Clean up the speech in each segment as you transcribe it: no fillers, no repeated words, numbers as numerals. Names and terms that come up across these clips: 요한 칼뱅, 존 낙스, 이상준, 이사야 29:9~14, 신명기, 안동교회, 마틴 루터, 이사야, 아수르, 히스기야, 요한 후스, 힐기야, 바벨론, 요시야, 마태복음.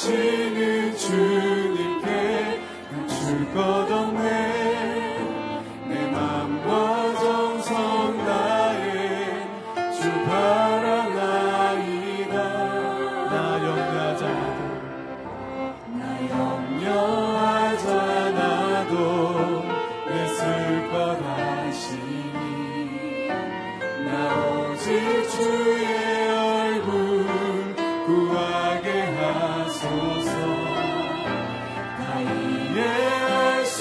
하시는 주님께 난 줄 것 없네 내 맘과 정성 다해 주 바라나이다 나 염려하자나도 나 염려하자나도 내 쓸 것 하시니 나 오직 주의 쓸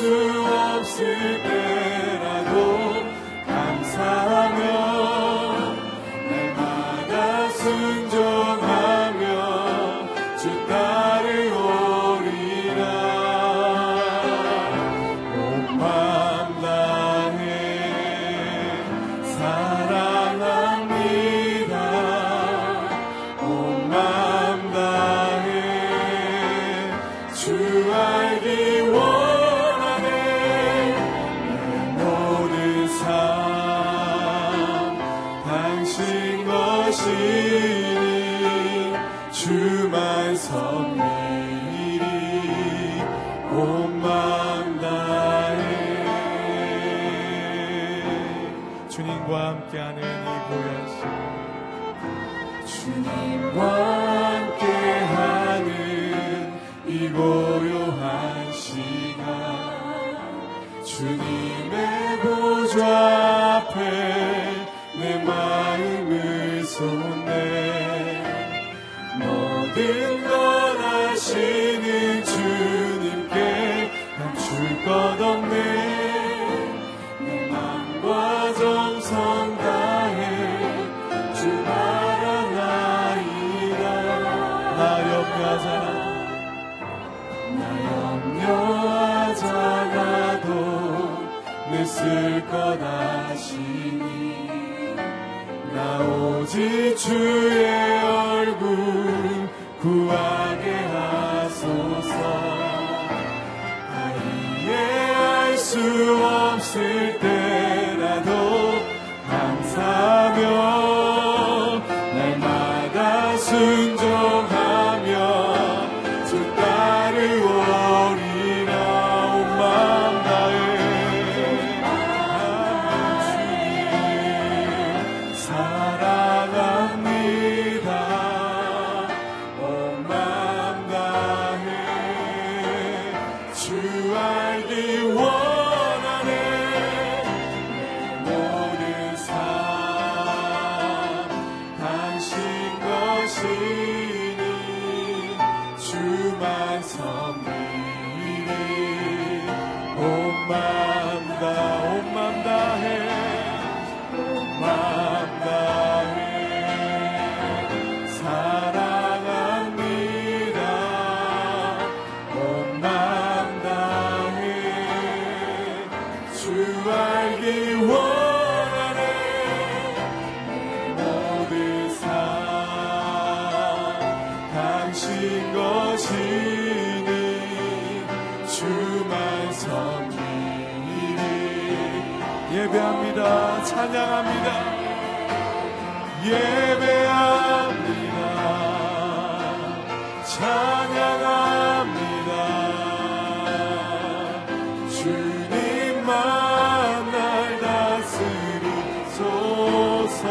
것 아시니 나 오직 주의 얼굴 구하게 하소서 다 이해할 수 없을 때라도 감사하며 날마다 순종하며 주 따를 예배합니다. 찬양합니다. 예배합니다. 찬양합니다. 주님만 날 다스리소서.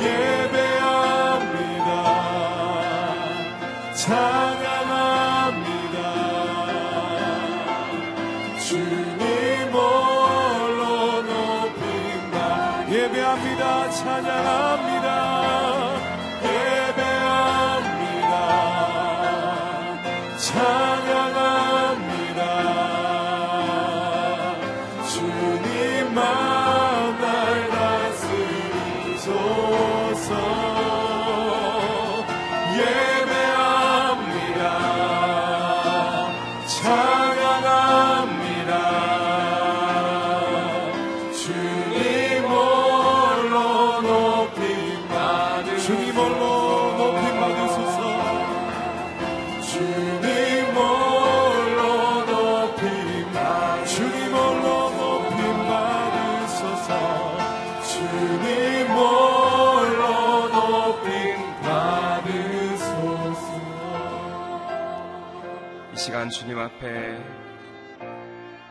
예배합니다. 찬양합니다. 예배합니다. 찬양합니다. 예배합니다. 찬양합니다. 주님만 날 다스리소서. 예배합니다. 찬양합니다. 주님 홀로 높임 받으소서. 시간 주님 앞에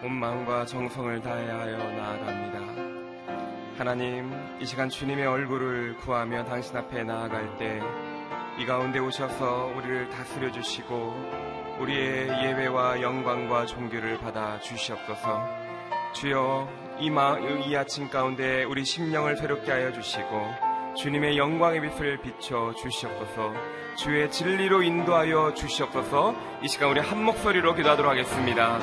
온 마음과 정성을 다하여 나아갑니다. 하나님, 이 시간 주님의 얼굴을 구하며 당신 앞에 나아갈 때 이 가운데 오셔서 우리를 다스려 주시고 우리의 예배와 영광과 존귀를 받아 주시옵소서. 주여, 이 아침 가운데 우리 심령을 새롭게 하여 주시고 주님의 영광의 빛을 비춰 주시옵소서. 주의 진리로 인도하여 주시옵소서. 이 시간 우리 한 목소리로 기도하도록 하겠습니다.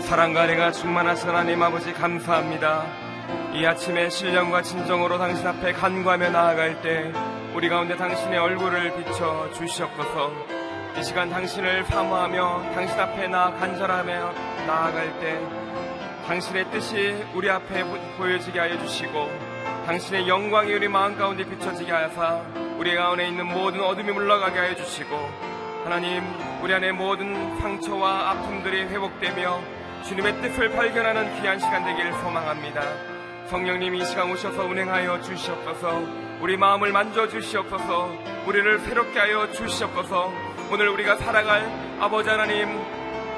사랑과 은혜가 충만하신 하나님 아버지, 감사합니다. 이 아침에 신령과 진정으로 당신 앞에 간구하며 나아갈 때 우리 가운데 당신의 얼굴을 비춰 주시옵소서. 이 시간 당신을 사모하며 당신 앞에 간절하며 나아갈 때 당신의 뜻이 우리 앞에 보여지게 하여 주시고 당신의 영광이 우리 마음 가운데 비춰지게 하사 우리 가운데 있는 모든 어둠이 물러가게 하여 주시고 하나님, 우리 안에 모든 상처와 아픔들이 회복되며 주님의 뜻을 발견하는 귀한 시간 되길 소망합니다. 성령님, 이 시간 오셔서 운행하여 주시옵소서. 우리 마음을 만져주시옵소서. 우리를 새롭게 하여 주시옵소서. 오늘 우리가 살아갈 아버지 하나님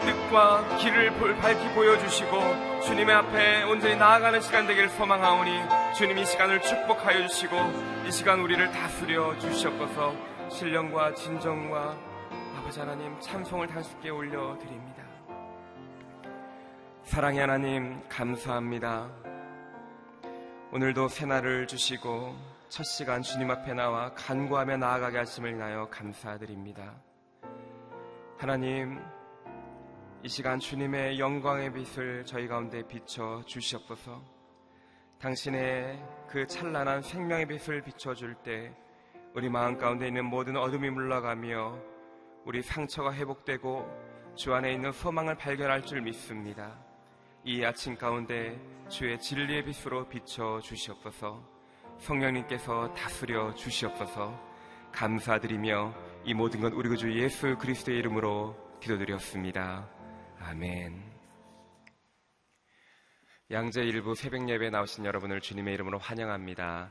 뜻과 길을 밝히 보여주시고 주님의 앞에 온전히 나아가는 시간 되길 소망하오니 주님, 이 시간을 축복하여 주시고 이 시간 우리를 다스려 주시옵소서. 신령과 진정과 아버지 하나님 찬송을 당신께 올려드립니다. 사랑의 하나님, 감사합니다. 오늘도 새날을 주시고 첫 시간 주님 앞에 나와 간구하며 나아가게 하심을 인하여 감사드립니다. 하나님, 이 시간 주님의 영광의 빛을 저희 가운데 비춰 주시옵소서. 당신의 그 찬란한 생명의 빛을 비춰줄 때 우리 마음 가운데 있는 모든 어둠이 물러가며 우리 상처가 회복되고 주 안에 있는 소망을 발견할 줄 믿습니다. 이 아침 가운데 주의 진리의 빛으로 비춰 주시옵소서. 성령님께서 다스려 주시옵소서. 감사드리며 이 모든 것 우리 구주 예수 그리스도의 이름으로 기도드렸습니다. 아멘. 양재 일부 새벽 예배에 나오신 여러분을 주님의 이름으로 환영합니다.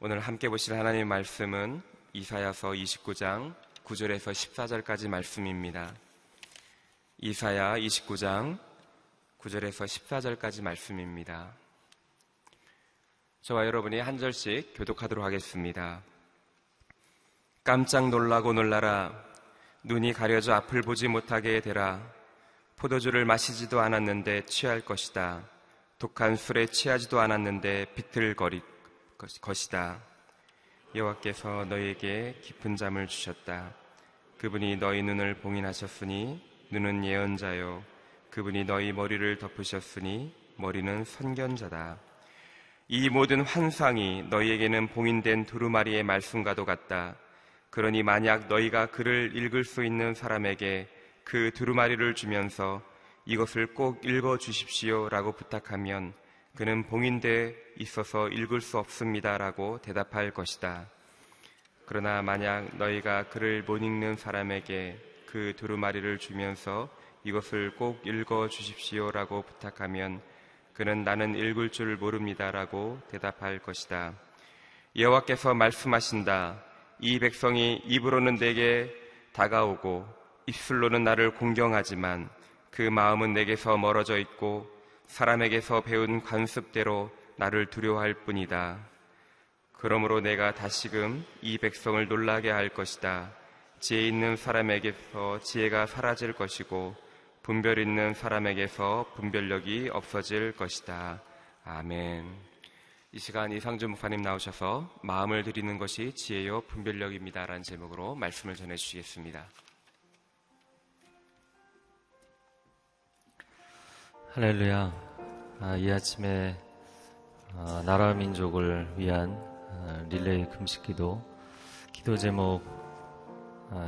오늘 함께 보실 하나님의 말씀은 이사야서 29장 9절에서 14절까지 말씀입니다. 이사야 29장 9절에서 14절까지 말씀입니다. 저와 여러분이 한 절씩 교독하도록 하겠습니다. 깜짝 놀라고 놀라라. 눈이 가려져 앞을 보지 못하게 되라. 포도주를 마시지도 않았는데 취할 것이다. 독한 술에 취하지도 않았는데 비틀거릴 것이다. 여호와께서 너희에게 깊은 잠을 주셨다. 그분이 너희 눈을 봉인하셨으니 눈은 예언자요. 그분이 너희 머리를 덮으셨으니 머리는 선견자다. 이 모든 환상이 너희에게는 봉인된 두루마리의 말씀과도 같다. 그러니 만약 너희가 글을 읽을 수 있는 사람에게 그 두루마리를 주면서 이것을 꼭 읽어주십시오 라고 부탁하면 그는 봉인돼 있어서 읽을 수 없습니다 라고 대답할 것이다. 그러나 만약 너희가 글을 못 읽는 사람에게 그 두루마리를 주면서 이것을 꼭 읽어주십시오 라고 부탁하면 그는 나는 읽을 줄 모릅니다라고 대답할 것이다. 여호와께서 말씀하신다. 이 백성이 입으로는 내게 다가오고 입술로는 나를 공경하지만 그 마음은 내게서 멀어져 있고 사람에게서 배운 관습대로 나를 두려워할 뿐이다. 그러므로 내가 다시금 이 백성을 놀라게 할 것이다. 지혜 있는 사람에게서 지혜가 사라질 것이고 분별 있는 사람에게서 분별력이 없어질 것이다. 아멘. 이 시간 이상준 목사님 나오셔서 마음을 드리는 것이 지혜요 분별력입니다 라는 제목으로 말씀을 전해주시겠습니다. 할렐루야. 이 아침에 나라 민족을 위한 릴레이 금식기도 기도 제목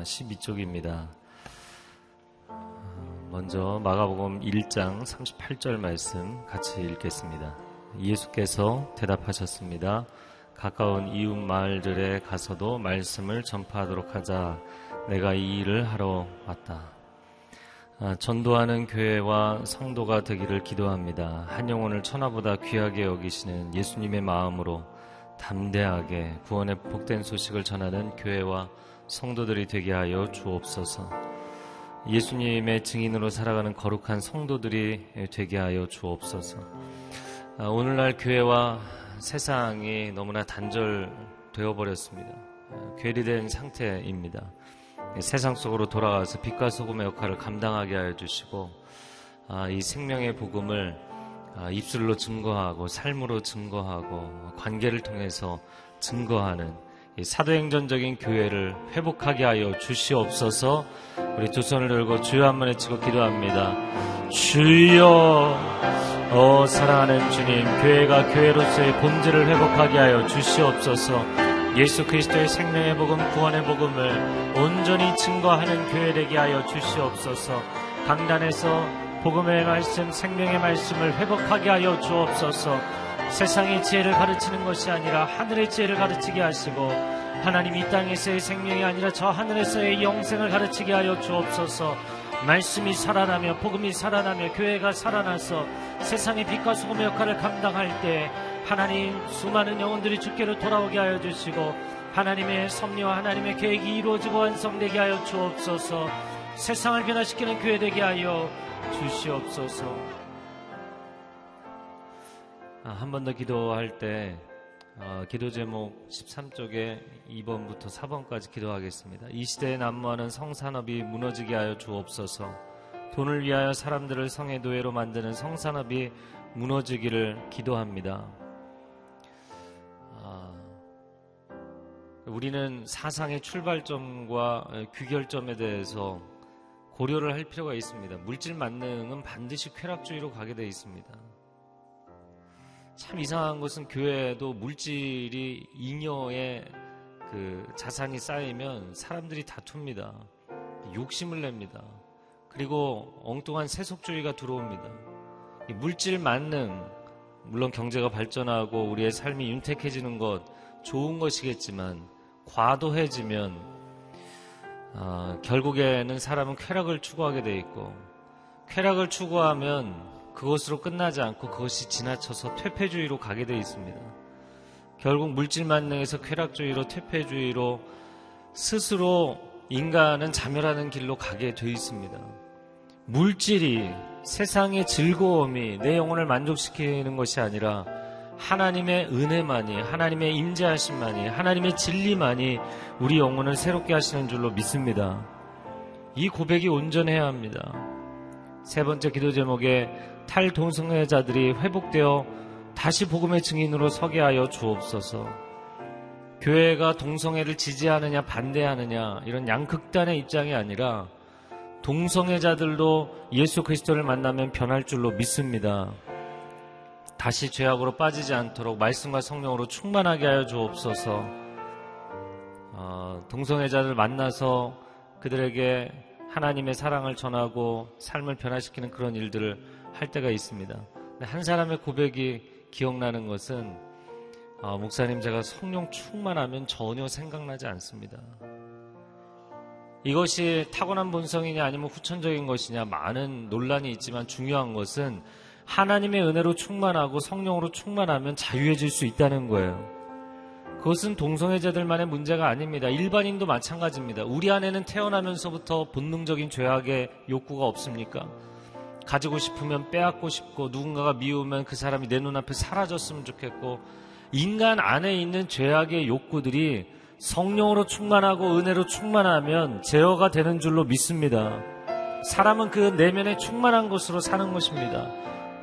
12쪽입니다. 먼저 마가복음 1장 38절 말씀 같이 읽겠습니다. 예수께서 대답하셨습니다. 가까운 이웃 마을들에 가서도 말씀을 전파하도록 하자. 내가 이 일을 하러 왔다. 전도하는 교회와 성도가 되기를 기도합니다. 한 영혼을 천하보다 귀하게 여기시는 예수님의 마음으로 담대하게 구원의 복된 소식을 전하는 교회와 성도들이 되게 하여 주옵소서. 예수님의 증인으로 살아가는 거룩한 성도들이 되게 하여 주옵소서. 오늘날 교회와 세상이 너무나 단절되어 버렸습니다. 괴리된 상태입니다. 세상 속으로 돌아와서 빛과 소금의 역할을 감당하게 하여 주시고, 이 생명의 복음을 입술로 증거하고 삶으로 증거하고 관계를 통해서 증거하는 사도행전적인 교회를 회복하게 하여 주시옵소서. 우리 두 손을 들고 주여 한번 외치고 기도합니다. 주여. 사랑하는 주님, 교회가 교회로서의 본질을 회복하게 하여 주시옵소서. 예수 그리스도의 생명의 복음, 구원의 복음을 온전히 증거하는 교회 되게 하여 주시옵소서. 강단에서 복음의 말씀, 생명의 말씀을 회복하게 하여 주옵소서. 세상의 지혜를 가르치는 것이 아니라 하늘의 지혜를 가르치게 하시고, 하나님 이 땅에서의 생명이 아니라 저 하늘에서의 영생을 가르치게 하여 주옵소서. 말씀이 살아나며 복음이 살아나며 교회가 살아나서 세상의 빛과 소금의 역할을 감당할 때 하나님 수많은 영혼들이 주께로 돌아오게 하여 주시고, 하나님의 섭리와 하나님의 계획이 이루어지고 완성되게 하여 주옵소서. 세상을 변화시키는 교회 되게 하여 주시옵소서. 한 번 더 기도할 때 기도 제목 13쪽에 2번부터 4번까지 기도하겠습니다. 이 시대에 난무하는 성산업이 무너지게 하여 주옵소서. 돈을 위하여 사람들을 성의 노예로 만드는 성산업이 무너지기를 기도합니다. 우리는 사상의 출발점과 귀결점에 대해서 고려를 할 필요가 있습니다. 물질 만능은 반드시 쾌락주의로 가게 되어 있습니다. 참 이상한 것은 교회에도 물질이 잉여의 자산이 쌓이면 사람들이 다툽니다. 욕심을 냅니다. 그리고 엉뚱한 세속주의가 들어옵니다. 물질 만능, 물론 경제가 발전하고 우리의 삶이 윤택해지는 것 좋은 것이겠지만 과도해지면 결국에는 사람은 쾌락을 추구하게 돼 있고, 쾌락을 추구하면 그것으로 끝나지 않고 그것이 지나쳐서 퇴폐주의로 가게 되어 있습니다. 결국 물질 만능에서 쾌락주의로, 퇴폐주의로 스스로 인간은 자멸하는 길로 가게 되어 있습니다. 물질이, 세상의 즐거움이 내 영혼을 만족시키는 것이 아니라 하나님의 은혜만이, 하나님의 임재하심만이, 하나님의 진리만이 우리 영혼을 새롭게 하시는 줄로 믿습니다. 이 고백이 온전해야 합니다. 세 번째 기도 제목에 탈동성애자들이 회복되어 다시 복음의 증인으로 서게 하여 주옵소서. 교회가 동성애를 지지하느냐 반대하느냐 이런 양극단의 입장이 아니라 동성애자들도 예수 그리스도를 만나면 변할 줄로 믿습니다. 다시 죄악으로 빠지지 않도록 말씀과 성령으로 충만하게 하여 주옵소서. 동성애자들 만나서 그들에게 하나님의 사랑을 전하고 삶을 변화시키는 그런 일들을 할 때가 있습니다. 한 사람의 고백이 기억나는 것은, 목사님 제가 성령 충만하면 전혀 생각나지 않습니다. 이것이 타고난 본성이냐 아니면 후천적인 것이냐 많은 논란이 있지만, 중요한 것은 하나님의 은혜로 충만하고 성령으로 충만하면 자유해질 수 있다는 거예요. 그것은 동성애자들만의 문제가 아닙니다. 일반인도 마찬가지입니다. 우리 안에는 태어나면서부터 본능적인 죄악의 욕구가 없습니까? 가지고 싶으면 빼앗고 싶고, 누군가가 미우면 그 사람이 내 눈앞에 사라졌으면 좋겠고, 인간 안에 있는 죄악의 욕구들이 성령으로 충만하고 은혜로 충만하면 제어가 되는 줄로 믿습니다. 사람은 그 내면에 충만한 것으로 사는 것입니다.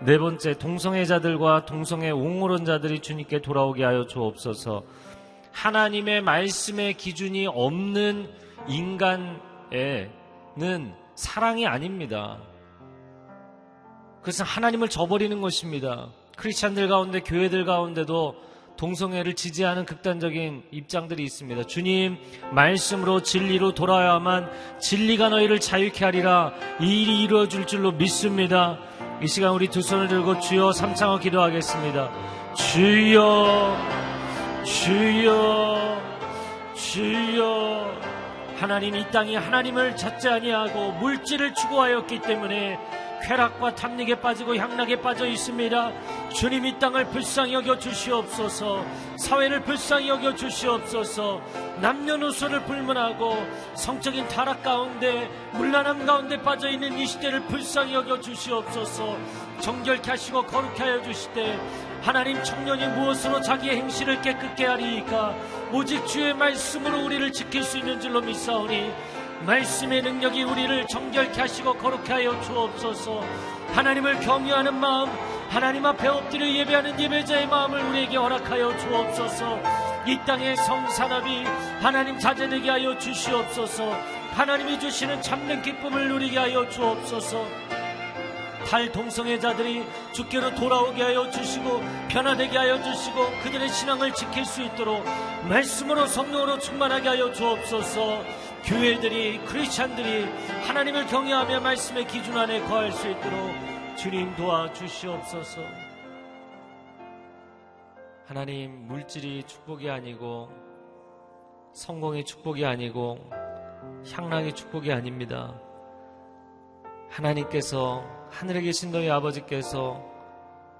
네 번째, 동성애자들과 동성애 옹호론자들이 주님께 돌아오게 하여 주옵소서. 하나님의 말씀의 기준이 없는 인간에는 사랑이 아닙니다. 그것은 하나님을 저버리는 것입니다. 크리스찬들 가운데, 교회들 가운데도 동성애를 지지하는 극단적인 입장들이 있습니다. 주님, 말씀으로 진리로 돌아야만 진리가 너희를 자유케 하리라, 이 일이 이루어질 줄로 믿습니다. 이 시간 우리 두 손을 들고 주여 삼창을 기도하겠습니다. 주여, 주여, 주여. 하나님, 이 땅이 하나님을 찾지 아니하고 물질을 추구하였기 때문에 쾌락과 탐닉에 빠지고 향락에 빠져 있습니다. 주님, 이 땅을 불쌍히 여겨 주시옵소서. 사회를 불쌍히 여겨 주시옵소서. 남녀노소를 불문하고 성적인 타락 가운데, 문란함 가운데 빠져있는 이 시대를 불쌍히 여겨 주시옵소서. 정결케 하시고 거룩케 하여 주시되, 하나님, 청년이 무엇으로 자기의 행실을 깨끗게 하리이까? 오직 주의 말씀으로 우리를 지킬 수 있는 줄로 믿사오니 말씀의 능력이 우리를 정결케 하시고 거룩케 하여 주옵소서. 하나님을 경외하는 마음, 하나님 앞에 엎드려 예배하는 예배자의 마음을 우리에게 허락하여 주옵소서. 이 땅의 성산업이 하나님 자제되게 하여 주시옵소서. 하나님이 주시는 참된 기쁨을 누리게 하여 주옵소서. 탈 동성애자들이 주께로 돌아오게 하여 주시고 변화되게 하여 주시고 그들의 신앙을 지킬 수 있도록 말씀으로 성령으로 충만하게 하여 주옵소서. 교회들이, 크리스찬들이 하나님을 경외하며 말씀의 기준 안에 거할 수 있도록 주님 도와주시옵소서. 하나님, 물질이 축복이 아니고 성공이 축복이 아니고 향락이 축복이 아닙니다. 하나님께서, 하늘에 계신 너희 아버지께서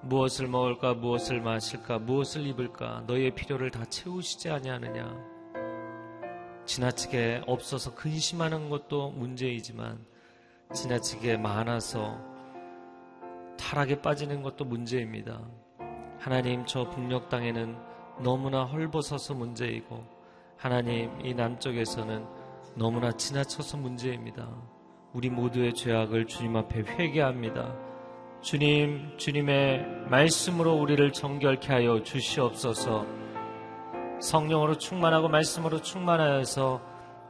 무엇을 먹을까, 무엇을 마실까, 무엇을 입을까 너희의 필요를 다 채우시지 아니하느냐. 지나치게 없어서 근심하는 것도 문제이지만 지나치게 많아서 타락에 빠지는 것도 문제입니다. 하나님, 저 북녘 땅에는 너무나 헐벗어서 문제이고, 하나님, 이 남쪽에서는 너무나 지나쳐서 문제입니다. 우리 모두의 죄악을 주님 앞에 회개합니다. 주님, 주님의 말씀으로 우리를 정결케 하여 주시옵소서. 성령으로 충만하고 말씀으로 충만하여서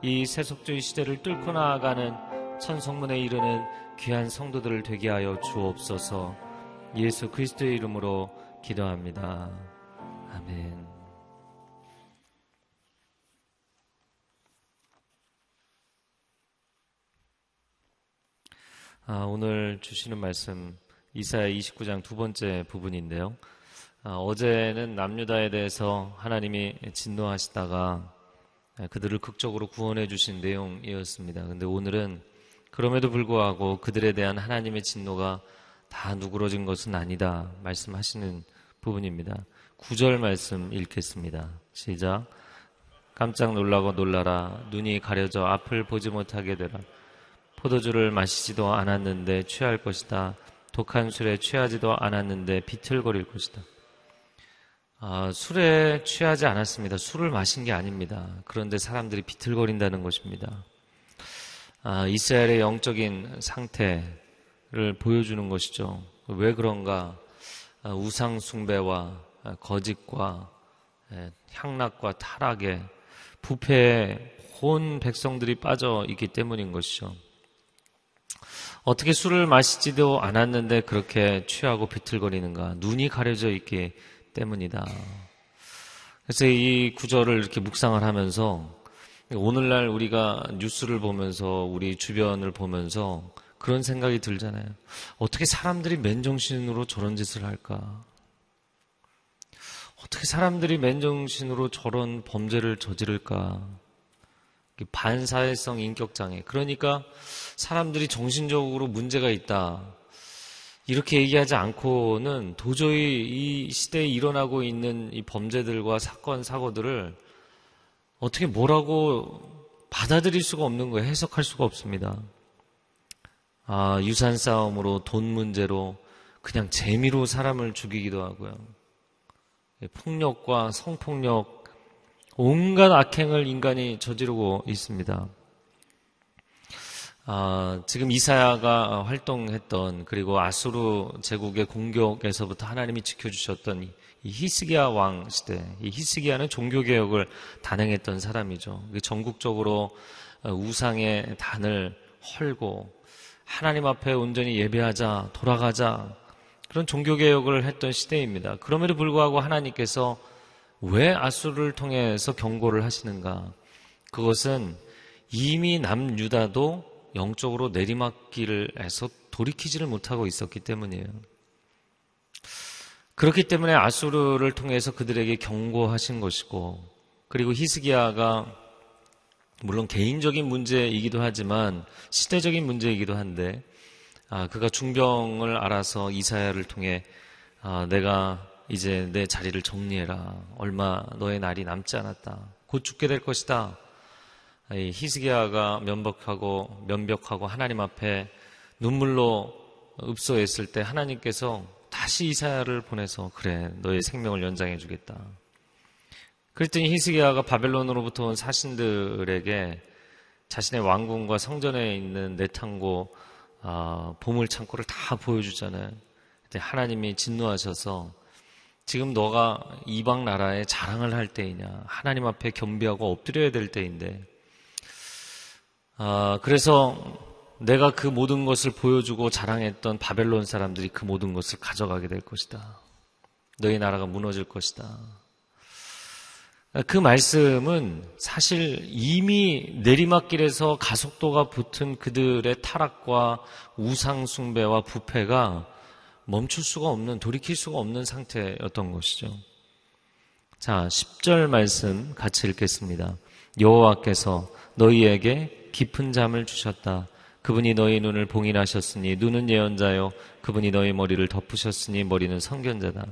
이 세속주의 시대를 뚫고 나아가는 천성문에 이르는 귀한 성도들을 되게 하여 주옵소서. 예수 그리스도의 이름으로 기도합니다. 아멘. 오늘 주시는 말씀 이사야 29장 두 번째 부분인데요, 어제는 남유다에 대해서 하나님이 진노하시다가 그들을 극적으로 구원해 주신 내용이었습니다. 그런데 오늘은 그럼에도 불구하고 그들에 대한 하나님의 진노가 다 누그러진 것은 아니다 말씀하시는 부분입니다. 9절 말씀 읽겠습니다. 시작. 깜짝 놀라고 놀라라. 눈이 가려져 앞을 보지 못하게 되라. 포도주를 마시지도 않았는데 취할 것이다. 독한 술에 취하지도 않았는데 비틀거릴 것이다. 술에 취하지 않았습니다. 술을 마신 게 아닙니다. 그런데 사람들이 비틀거린다는 것입니다. 이스라엘의 영적인 상태를 보여주는 것이죠. 왜 그런가? 우상 숭배와 거짓과 향락과 타락에, 부패에 온 백성들이 빠져 있기 때문인 것이죠. 어떻게 술을 마시지도 않았는데 그렇게 취하고 비틀거리는가? 눈이 가려져 있기 때문이다. 그래서 이 구절을 이렇게 묵상을 하면서, 오늘날 우리가 뉴스를 보면서 우리 주변을 보면서 그런 생각이 들잖아요. 어떻게 사람들이 맨정신으로 저런 짓을 할까? 어떻게 사람들이 맨정신으로 저런 범죄를 저지를까? 반사회성 인격장애. 그러니까 사람들이 정신적으로 문제가 있다 이렇게 얘기하지 않고는 도저히 이 시대에 일어나고 있는 이 범죄들과 사건, 사고들을 어떻게 뭐라고 받아들일 수가 없는 거예요. 해석할 수가 없습니다. 유산 싸움으로, 돈 문제로, 그냥 재미로 사람을 죽이기도 하고요. 폭력과 성폭력, 온갖 악행을 인간이 저지르고 있습니다. 지금 이사야가 활동했던, 그리고 아수르 제국의 공격에서부터 하나님이 지켜주셨던 이 히스기야 왕 시대, 이 히스기야는 종교개혁을 단행했던 사람이죠. 전국적으로 우상의 단을 헐고 하나님 앞에 온전히 예배하자, 돌아가자, 그런 종교개혁을 했던 시대입니다. 그럼에도 불구하고 하나님께서 왜 아수르를 통해서 경고를 하시는가? 그것은 이미 남유다도 영적으로 내리막길에서 돌이키지를 못하고 있었기 때문이에요. 그렇기 때문에 아수르를 통해서 그들에게 경고하신 것이고, 그리고 히스기야가 물론 개인적인 문제이기도 하지만 시대적인 문제이기도 한데 그가 중병을 알아서 이사야를 통해 내가 이제 내 자리를 정리해라. 얼마 너의 날이 남지 않았다. 곧 죽게 될 것이다. 히스기야가 면벽하고 하나님 앞에 눈물로 읍소했을 때 하나님께서 다시 이사야를 보내서 그래 너의 생명을 연장해 주겠다. 그랬더니 히스기야가 바벨론으로부터 온 사신들에게 자신의 왕궁과 성전에 있는 내탕고 보물창고를 다 보여주잖아요. 그때 하나님이 진노하셔서 지금 너가 이방 나라에 자랑을 할 때이냐, 하나님 앞에 겸비하고 엎드려야 될 때인데 그래서 내가 그 모든 것을 보여주고 자랑했던 바벨론 사람들이 그 모든 것을 가져가게 될 것이다. 너희 나라가 무너질 것이다. 그 말씀은 사실 이미 내리막길에서 가속도가 붙은 그들의 타락과 우상 숭배와 부패가 멈출 수가 없는, 돌이킬 수가 없는 상태였던 것이죠. 자, 10절 말씀 같이 읽겠습니다. 여호와께서 너희에게 깊은 잠을 주셨다. 그분이 너희 눈을 봉인하셨으니 눈은 예언자요, 그분이 너희 머리를 덮으셨으니 머리는 선견자다.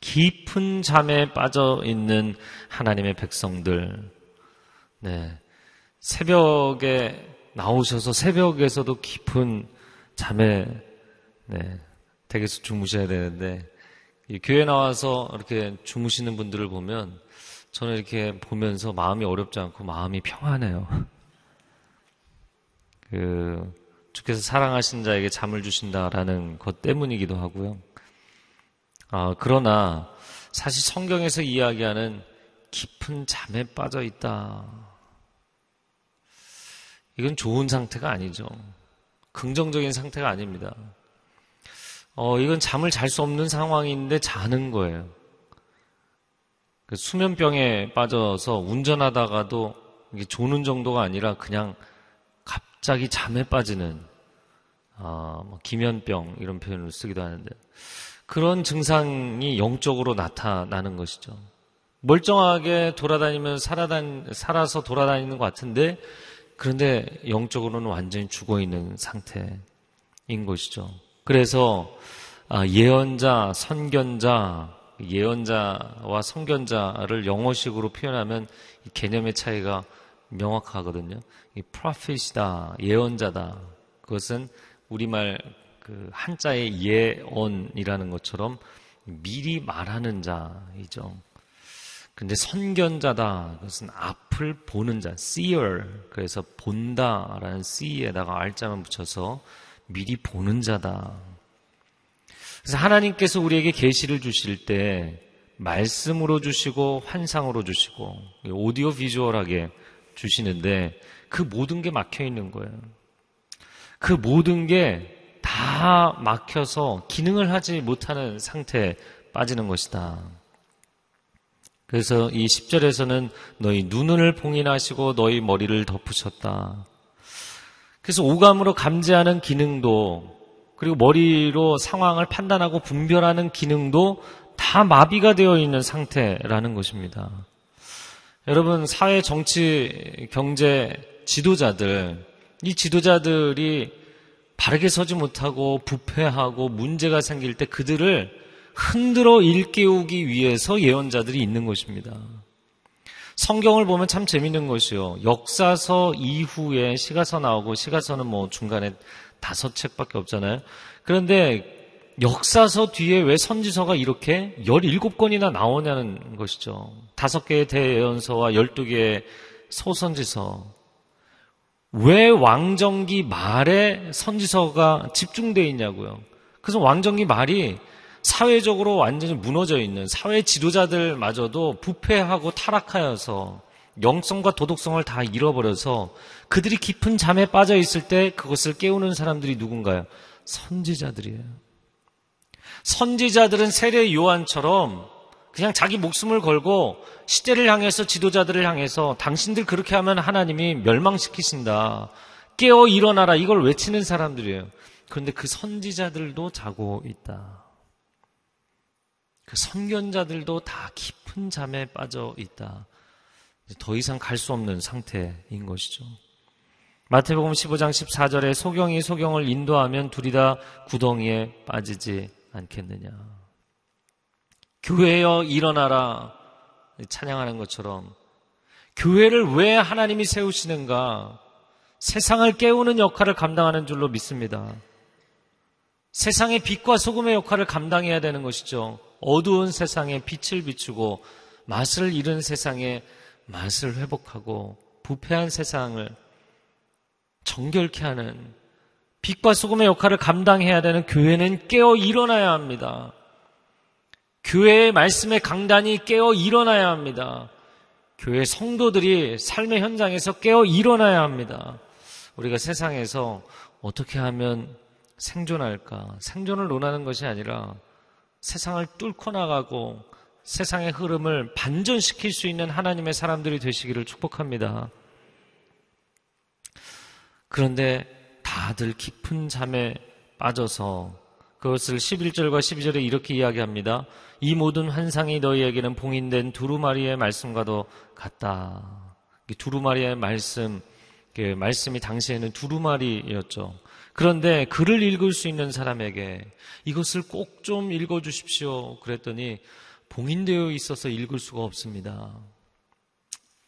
깊은 잠에 빠져 있는 하나님의 백성들, 새벽에 나오셔서 새벽에서도 깊은 잠에 댁에서 주무셔야 되는데 교회 나와서 이렇게 주무시는 분들을 보면 저는 이렇게 보면서 마음이 어렵지 않고 마음이 평안해요. 주께서 사랑하신 자에게 잠을 주신다라는 것 때문이기도 하고요. 그러나 사실 성경에서 이야기하는 깊은 잠에 빠져 있다, 이건 좋은 상태가 아니죠. 긍정적인 상태가 아닙니다. 이건 잠을 잘 수 없는 상황인데 자는 거예요. 수면병에 빠져서 운전하다가도 이게 조는 정도가 아니라 그냥 갑자기 잠에 빠지는 기면병 이런 표현을 쓰기도 하는데 그런 증상이 영적으로 나타나는 것이죠. 멀쩡하게 돌아다니면 살아서 돌아다니는 것 같은데 그런데 영적으로는 완전히 죽어있는 상태인 것이죠. 그래서 예언자, 선견자, 예언자와 선견자를 영어식으로 표현하면 개념의 차이가 명확하거든요. 이 prophet이다, 예언자다. 그것은 우리말 그 한자의 예언이라는 것처럼 미리 말하는 자이죠. 근데 선견자다. 그것은 앞을 보는 자, seer. 그래서 본다라는 see에다가 r자만 붙여서 미리 보는 자다. 그래서 하나님께서 우리에게 계시를 주실 때 말씀으로 주시고 환상으로 주시고 오디오 비주얼하게 주시는데 그 모든 게 막혀 있는 거예요. 그 모든 게 다 막혀서 기능을 하지 못하는 상태에 빠지는 것이다. 그래서 이 10절에서는 너희 눈을 봉인하시고 너희 머리를 덮으셨다. 그래서 오감으로 감지하는 기능도 그리고 머리로 상황을 판단하고 분별하는 기능도 다 마비가 되어 있는 상태라는 것입니다. 여러분, 사회, 정치, 경제 지도자들, 이 지도자들이 바르게 서지 못하고 부패하고 문제가 생길 때 그들을 흔들어 일깨우기 위해서 예언자들이 있는 것입니다. 성경을 보면 참 재밌는 것이요. 역사서 이후에 시가서 나오고 시가서는 뭐 중간에 5책밖에 없잖아요. 그런데 역사서 뒤에 왜 선지서가 이렇게 17권이나 나오냐는 것이죠. 5개의 대예언서와 12개의 소선지서. 왜 왕정기 말에 선지서가 집중되어 있냐고요. 그래서 왕정기 말이 사회적으로 완전히 무너져 있는 사회 지도자들마저도 부패하고 타락하여서 영성과 도덕성을 다 잃어버려서 그들이 깊은 잠에 빠져 있을 때 그것을 깨우는 사람들이 누군가요? 선지자들이에요. 선지자들은 세례 요한처럼 그냥 자기 목숨을 걸고 시대를 향해서 지도자들을 향해서 당신들 그렇게 하면 하나님이 멸망시키신다. 깨어 일어나라. 이걸 외치는 사람들이에요. 그런데 그 선지자들도 자고 있다. 그 선견자들도 다 깊은 잠에 빠져 있다. 더 이상 갈 수 없는 상태인 것이죠. 마태복음 15장 14절에 소경이 소경을 인도하면 둘이 다 구덩이에 빠지지 않겠느냐. 교회여 일어나라 찬양하는 것처럼 교회를 왜 하나님이 세우시는가? 세상을 깨우는 역할을 감당하는 줄로 믿습니다. 세상의 빛과 소금의 역할을 감당해야 되는 것이죠. 어두운 세상에 빛을 비추고 맛을 잃은 세상에 맛을 회복하고 부패한 세상을 정결케 하는 빛과 소금의 역할을 감당해야 되는 교회는 깨어 일어나야 합니다. 교회의 말씀의 강단이 깨어 일어나야 합니다. 교회 성도들이 삶의 현장에서 깨어 일어나야 합니다. 우리가 세상에서 어떻게 하면 생존할까? 생존을 논하는 것이 아니라 세상을 뚫고 나가고 세상의 흐름을 반전시킬 수 있는 하나님의 사람들이 되시기를 축복합니다. 그런데 다들 깊은 잠에 빠져서 그것을 11절과 12절에 이렇게 이야기합니다. 이 모든 환상이 너희에게는 봉인된 두루마리의 말씀과도 같다. 두루마리의 말씀, 말씀이 당시에는 두루마리였죠. 그런데 글을 읽을 수 있는 사람에게 이것을 꼭 좀 읽어주십시오 그랬더니 봉인되어 있어서 읽을 수가 없습니다.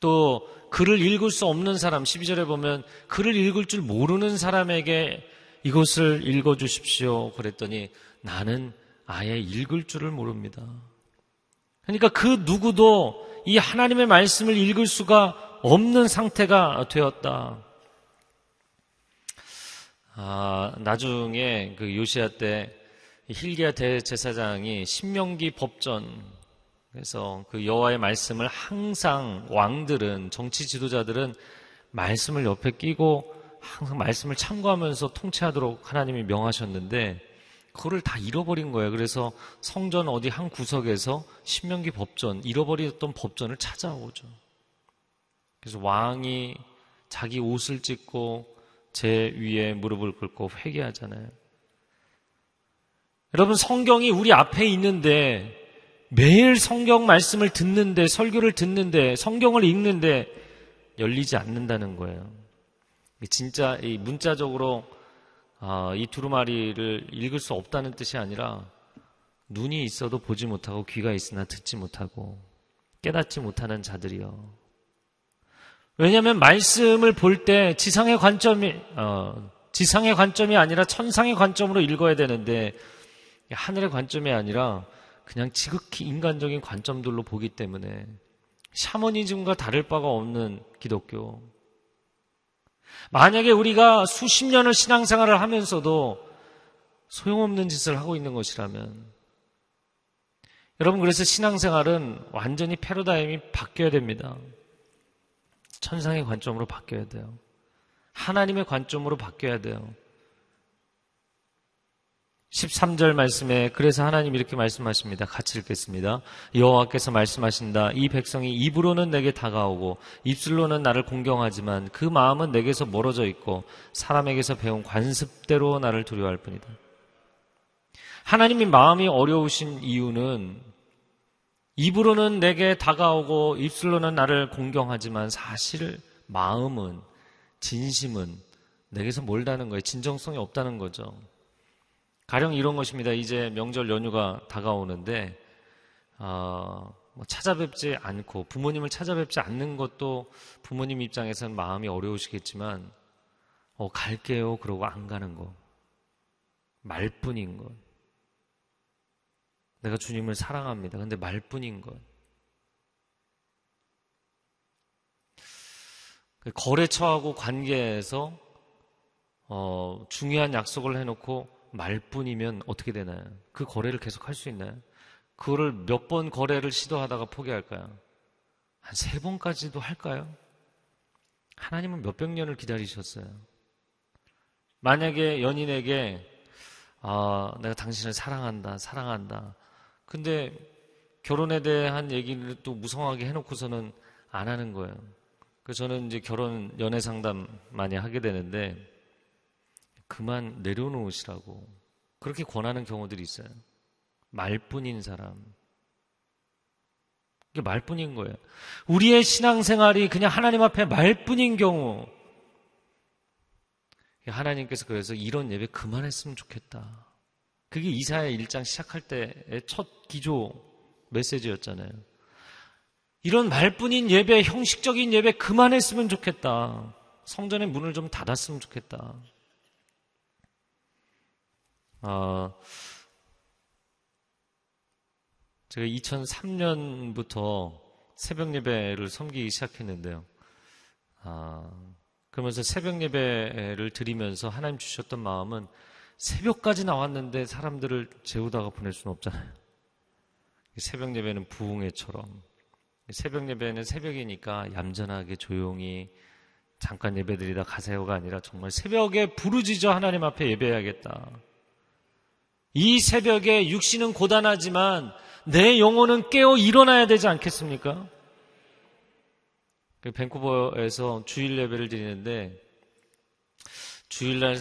또 글을 읽을 수 없는 사람, 12절에 보면 글을 읽을 줄 모르는 사람에게 이것을 읽어주십시오 그랬더니 나는 아예 읽을 줄을 모릅니다. 그러니까 그 누구도 이 하나님의 말씀을 읽을 수가 없는 상태가 되었다. 나중에 그 요시야 때 힐기야 대제사장이 신명기 법전, 그래서 그 여호와의 말씀을 항상 왕들은, 정치 지도자들은 말씀을 옆에 끼고 항상 말씀을 참고하면서 통치하도록 하나님이 명하셨는데 그거를 다 잃어버린 거예요. 그래서 성전 어디 한 구석에서 신명기 법전, 잃어버렸던 법전을 찾아오죠. 그래서 왕이 자기 옷을 찢고 제 위에 무릎을 꿇고 회개하잖아요. 여러분, 성경이 우리 앞에 있는데, 매일 성경 말씀을 듣는데, 설교를 듣는데, 성경을 읽는데 열리지 않는다는 거예요. 진짜 이 문자적으로 이 두루마리를 읽을 수 없다는 뜻이 아니라 눈이 있어도 보지 못하고 귀가 있으나 듣지 못하고 깨닫지 못하는 자들이요. 왜냐하면 말씀을 볼 때 지상의 관점이 아니라 천상의 관점으로 읽어야 되는데 하늘의 관점이 아니라 그냥 지극히 인간적인 관점들로 보기 때문에 샤머니즘과 다를 바가 없는 기독교. 만약에 우리가 수십 년을 신앙생활을 하면서도 소용없는 짓을 하고 있는 것이라면, 여러분, 그래서 신앙생활은 완전히 패러다임이 바뀌어야 됩니다. 천상의 관점으로 바뀌어야 돼요. 하나님의 관점으로 바뀌어야 돼요. 13절 말씀에 그래서 하나님 이렇게 말씀하십니다. 같이 읽겠습니다. 여호와께서 말씀하신다. 이 백성이 입으로는 내게 다가오고 입술로는 나를 공경하지만 그 마음은 내게서 멀어져 있고 사람에게서 배운 관습대로 나를 두려워할 뿐이다. 하나님이 마음이 어려우신 이유는 입으로는 내게 다가오고 입술로는 나를 공경하지만 사실 마음은, 진심은 내게서 멀다는 거예요. 진정성이 없다는 거죠. 가령 이런 것입니다. 이제 명절 연휴가 다가오는데 찾아뵙지 않고 부모님을 찾아뵙지 않는 것도 부모님 입장에서는 마음이 어려우시겠지만 갈게요 그러고 안 가는 거, 말뿐인 것. 내가 주님을 사랑합니다. 근데 말뿐인 것. 거래처하고 관계에서 중요한 약속을 해놓고 말뿐이면 어떻게 되나요? 그 거래를 계속 할 수 있나요? 그거를 몇 번 거래를 시도하다가 포기할까요? 한 3번까지도 할까요? 하나님은 몇백 년을 기다리셨어요. 만약에 연인에게 내가 당신을 사랑한다 근데 결혼에 대한 얘기를 또 무성하게 해놓고서는 안 하는 거예요. 그래서 저는 이제 결혼 연애 상담 많이 하게 되는데 그만 내려놓으시라고 그렇게 권하는 경우들이 있어요. 말뿐인 사람. 이게 말뿐인 거예요. 우리의 신앙생활이 그냥 하나님 앞에 말뿐인 경우, 하나님께서 그래서 이런 예배 그만했으면 좋겠다. 그게 이사야 1장 시작할 때의 첫 기조 메시지였잖아요. 이런 말뿐인 예배, 형식적인 예배 그만했으면 좋겠다. 성전의 문을 좀 닫았으면 좋겠다. 제가 2003년부터 새벽 예배를 섬기기 시작했는데요. 그러면서 새벽 예배를 드리면서 하나님 주셨던 마음은 새벽까지 나왔는데 사람들을 재우다가 보낼 수는 없잖아요. 새벽 예배는 부흥회처럼, 새벽 예배는 새벽이니까 얌전하게 조용히 잠깐 예배드리다 가세요가 아니라 정말 새벽에 부르짖어 하나님 앞에 예배해야겠다. 이 새벽에 육신은 고단하지만 내 영혼은 깨어 일어나야 되지 않겠습니까? 밴쿠버에서 주일 예배를 드리는데 주일날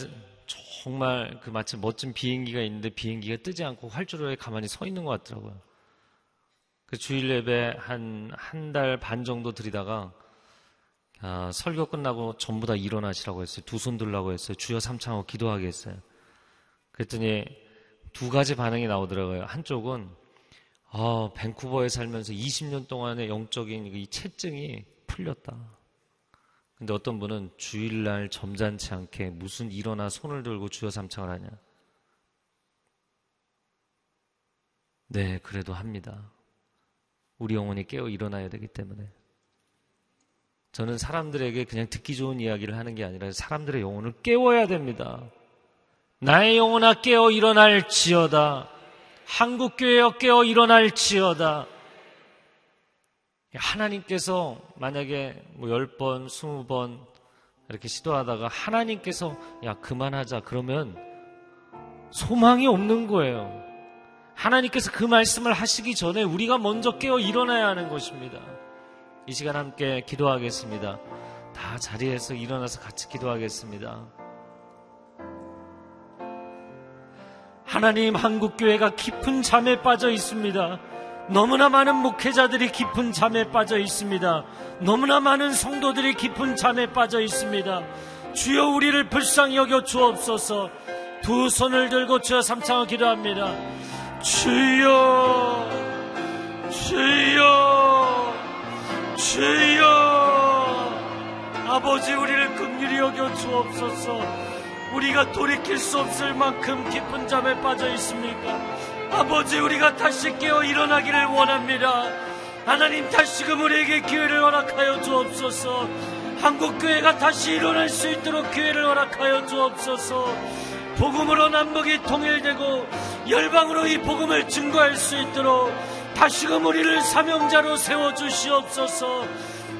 정말 그 마치 멋진 비행기가 있는데 비행기가 뜨지 않고 활주로에 가만히 서 있는 것 같더라고요. 그 주일 예배 한 달 반 정도 드리다가 설교 끝나고 전부 다 일어나시라고 했어요. 두 손 들라고 했어요. 주여 삼창하고 기도하게 했어요. 그랬더니 두 가지 반응이 나오더라고요. 한쪽은 밴쿠버에 살면서 20년 동안의 영적인 이 채증이 풀렸다. 근데 어떤 분은 주일날 점잖지 않게 무슨 일어나 손을 들고 주여 삼창을 하냐. 네, 그래도 합니다. 우리 영혼이 깨어 일어나야 되기 때문에. 저는 사람들에게 그냥 듣기 좋은 이야기를 하는 게 아니라 사람들의 영혼을 깨워야 됩니다. 나의 영혼아 깨어 일어날지어다. 한국교회여 깨어 일어날지어다. 하나님께서 만약에 10번, 20번 이렇게 시도하다가 하나님께서 야 그만하자 그러면 소망이 없는 거예요. 하나님께서 그 말씀을 하시기 전에 우리가 먼저 깨어 일어나야 하는 것입니다. 이 시간 함께 기도하겠습니다. 다 자리에서 일어나서 같이 기도하겠습니다. 하나님, 한국교회가 깊은 잠에 빠져 있습니다. 너무나 많은 목회자들이 깊은 잠에 빠져 있습니다. 너무나 많은 성도들이 깊은 잠에 빠져 있습니다. 주여 우리를 불쌍히 여겨 주옵소서. 두 손을 들고 주여 삼창을 기도합니다. 주여, 주여, 주여. 아버지, 우리를 긍휼히 여겨 주옵소서. 우리가 돌이킬 수 없을 만큼 깊은 잠에 빠져 있습니까? 아버지, 우리가 다시 깨어 일어나기를 원합니다. 하나님, 다시금 우리에게 기회를 허락하여 주옵소서. 한국교회가 다시 일어날 수 있도록 기회를 허락하여 주옵소서. 복음으로 남북이 통일되고 열방으로 이 복음을 증거할 수 있도록 다시금 우리를 사명자로 세워주시옵소서.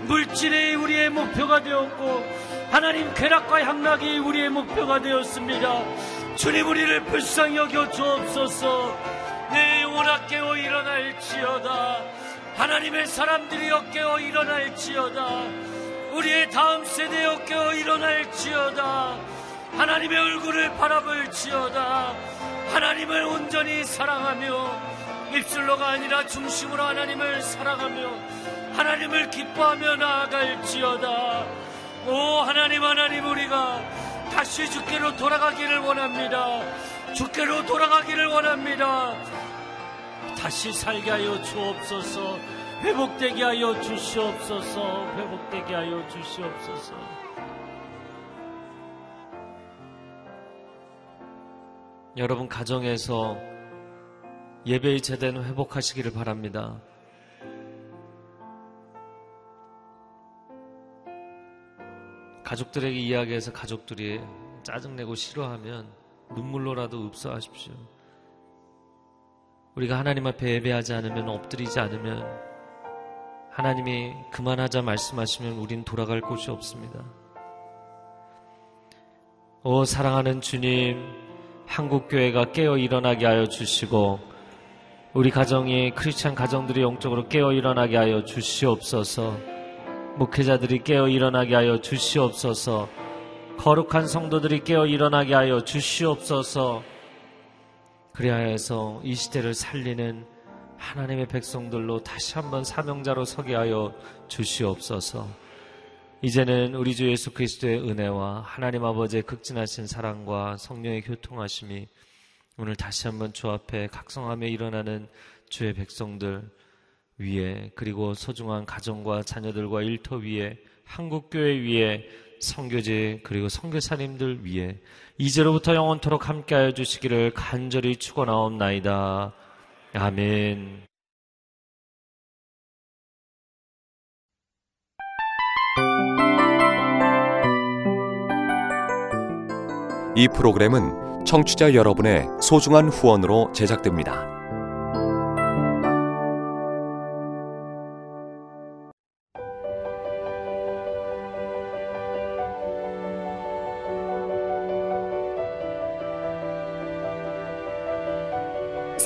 물질이 우리의 목표가 되었고 하나님, 쾌락과 향락이 우리의 목표가 되었습니다. 주님, 우리를 불쌍히 여겨 주옵소서. 내 영혼아 깨어 일어날지어다. 하나님의 사람들이여 깨어 일어날지어다. 우리의 다음 세대여 깨어 일어날지어다. 하나님의 얼굴을 바라볼지어다. 하나님을 온전히 사랑하며 입술로가 아니라 중심으로 하나님을 사랑하며 하나님을 기뻐하며 나아갈지어다. 오 하나님, 하나님, 우리가 다시 주께로 돌아가기를 원합니다. 주께로 돌아가기를 원합니다. 다시 살게 하여 주옵소서. 회복되게 하여 주시옵소서. 회복되게 하여 주시옵소서. 여러분 가정에서 예배의 제대는 회복하시기를 바랍니다. 가족들에게 이야기해서 가족들이 짜증내고 싫어하면 눈물로라도 읍소하십시오. 우리가 하나님 앞에 예배하지 않으면, 엎드리지 않으면, 하나님이 그만하자 말씀하시면 우린 돌아갈 곳이 없습니다. 오 사랑하는 주님, 한국교회가 깨어 일어나게 하여 주시고 우리 가정이, 크리스찬 가정들이 영적으로 깨어 일어나게 하여 주시옵소서. 목회자들이 깨어 일어나게 하여 주시옵소서. 거룩한 성도들이 깨어 일어나게 하여 주시옵소서. 그리하여서 이 시대를 살리는 하나님의 백성들로 다시 한번 사명자로 서게 하여 주시옵소서. 이제는 우리 주 예수 그리스도의 은혜와 하나님 아버지의 극진하신 사랑과 성령의 교통하심이 오늘 다시 한번 주 앞에 각성하며 일어나는 주의 백성들 위에, 그리고 소중한 가정과 자녀들과 일터 위에, 한국교회 위에, 선교지 그리고 선교사님들 위에 이제로부터 영원토록 함께하여 주시기를 간절히 축원하옵나이다. 아멘. 이 프로그램은 청취자 여러분의 소중한 후원으로 제작됩니다.